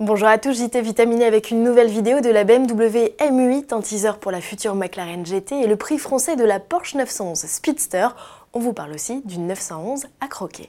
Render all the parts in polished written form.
Bonjour à tous, j'étais vitaminé avec une nouvelle vidéo de la BMW M8, un teaser pour la future McLaren GT et le prix français de la Porsche 911 Speedster. On vous parle aussi d'une 911 à croquer.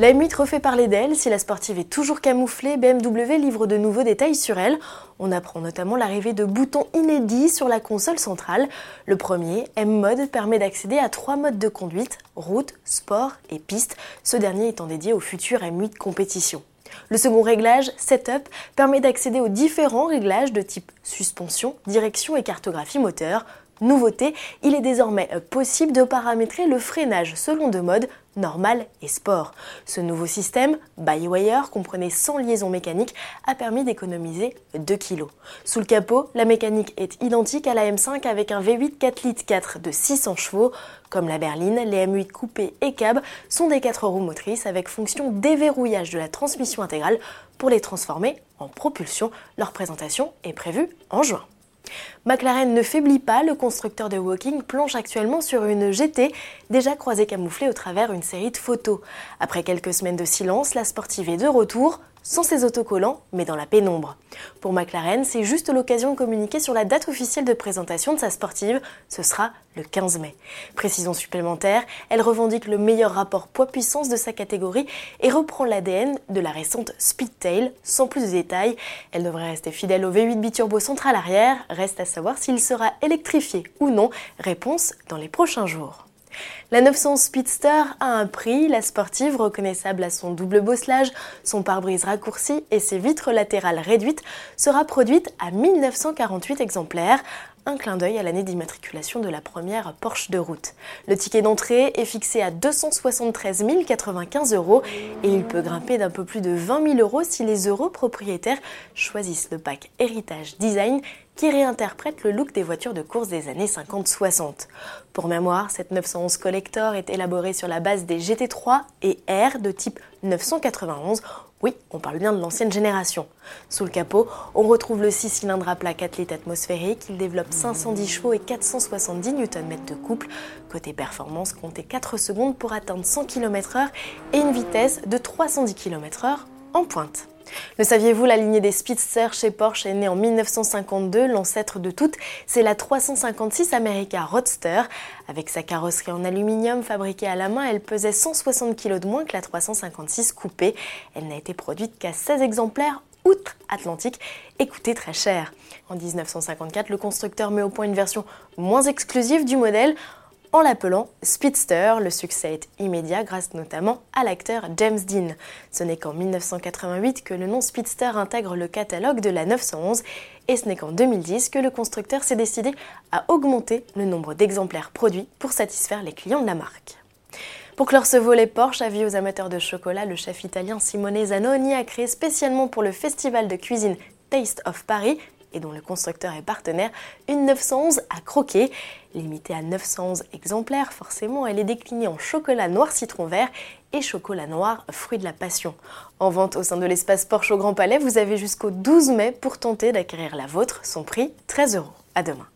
La M8 refait parler d'elle, si la sportive est toujours camouflée, BMW livre de nouveaux détails sur elle. On apprend notamment l'arrivée de boutons inédits sur la console centrale. Le premier, M-Mode, permet d'accéder à trois modes de conduite, route, sport et piste, ce dernier étant dédié au futur M8 compétition. Le second réglage, Setup, permet d'accéder aux différents réglages de type suspension, direction et cartographie moteur. Nouveauté, il est désormais possible de paramétrer le freinage selon deux modes, normal et sport. Ce nouveau système, by-wire, comprenait sans liaison mécanique, a permis d'économiser 2 kg. Sous le capot, la mécanique est identique à la M5 avec un V8 4,4 litres de 600 chevaux. Comme la berline, les M8 coupés et cab sont des 4 roues motrices avec fonction déverrouillage de la transmission intégrale pour les transformer en propulsion. Leur présentation est prévue en juin. McLaren ne faiblit pas, le constructeur de walking planche actuellement sur une GT déjà croisée camouflée au travers une série de photos. Après quelques semaines de silence, la sportive est de retour, sans ses autocollants, mais dans la pénombre. Pour McLaren, c'est juste l'occasion de communiquer sur la date officielle de présentation de sa sportive, ce sera le 15 mai. Précision supplémentaire, elle revendique le meilleur rapport poids-puissance de sa catégorie et reprend l'ADN de la récente Speedtail, sans plus de détails. Elle devrait rester fidèle au V8 biturbo central arrière, reste à savoir s'il sera électrifié ou non, réponse dans les prochains jours. La 911 Speedster a un prix, la sportive reconnaissable à son double bosselage, son pare-brise raccourci et ses vitres latérales réduites sera produite à 1948 exemplaires. Un clin d'œil à l'année d'immatriculation de la première Porsche de route. Le ticket d'entrée est fixé à 273 095 euros et il peut grimper d'un peu plus de 20 000 euros si les heureux propriétaires choisissent le pack Héritage Design qui réinterprète le look des voitures de course des années 50-60. Pour mémoire, cette 911 Collector est élaborée sur la base des GT3 et R de type 991. Oui, on parle bien de l'ancienne génération. Sous le capot, on retrouve le 6 cylindres à plat 4 litres atmosphérique. Il développe 510 chevaux et 470 Nm de couple. Côté performance, comptez 4 secondes pour atteindre 100 km/h et une vitesse de 310 km/h en pointe. Le saviez-vous, la lignée des Speedsters chez Porsche est née en 1952, l'ancêtre de toutes, c'est la 356 America Roadster. Avec sa carrosserie en aluminium fabriquée à la main, elle pesait 160 kg de moins que la 356 coupée. Elle n'a été produite qu'à 16 exemplaires outre-Atlantique et coûtait très cher. En 1954, le constructeur met au point une version moins exclusive du modèle, en l'appelant Speedster, le succès est immédiat grâce notamment à l'acteur James Dean. Ce n'est qu'en 1988 que le nom Speedster intègre le catalogue de la 911 et ce n'est qu'en 2010 que le constructeur s'est décidé à augmenter le nombre d'exemplaires produits pour satisfaire les clients de la marque. Pour clore ce volet Porsche, avis aux amateurs de chocolat, le chef italien Simone Zanoni a créé spécialement pour le festival de cuisine Taste of Paris et dont le constructeur est partenaire, une 911 à croquer. Limitée à 911 exemplaires, forcément, elle est déclinée en chocolat noir citron vert et chocolat noir fruit de la passion. En vente au sein de l'espace Porsche au Grand Palais, vous avez jusqu'au 12 mai pour tenter d'acquérir la vôtre, son prix 13 euros. À demain.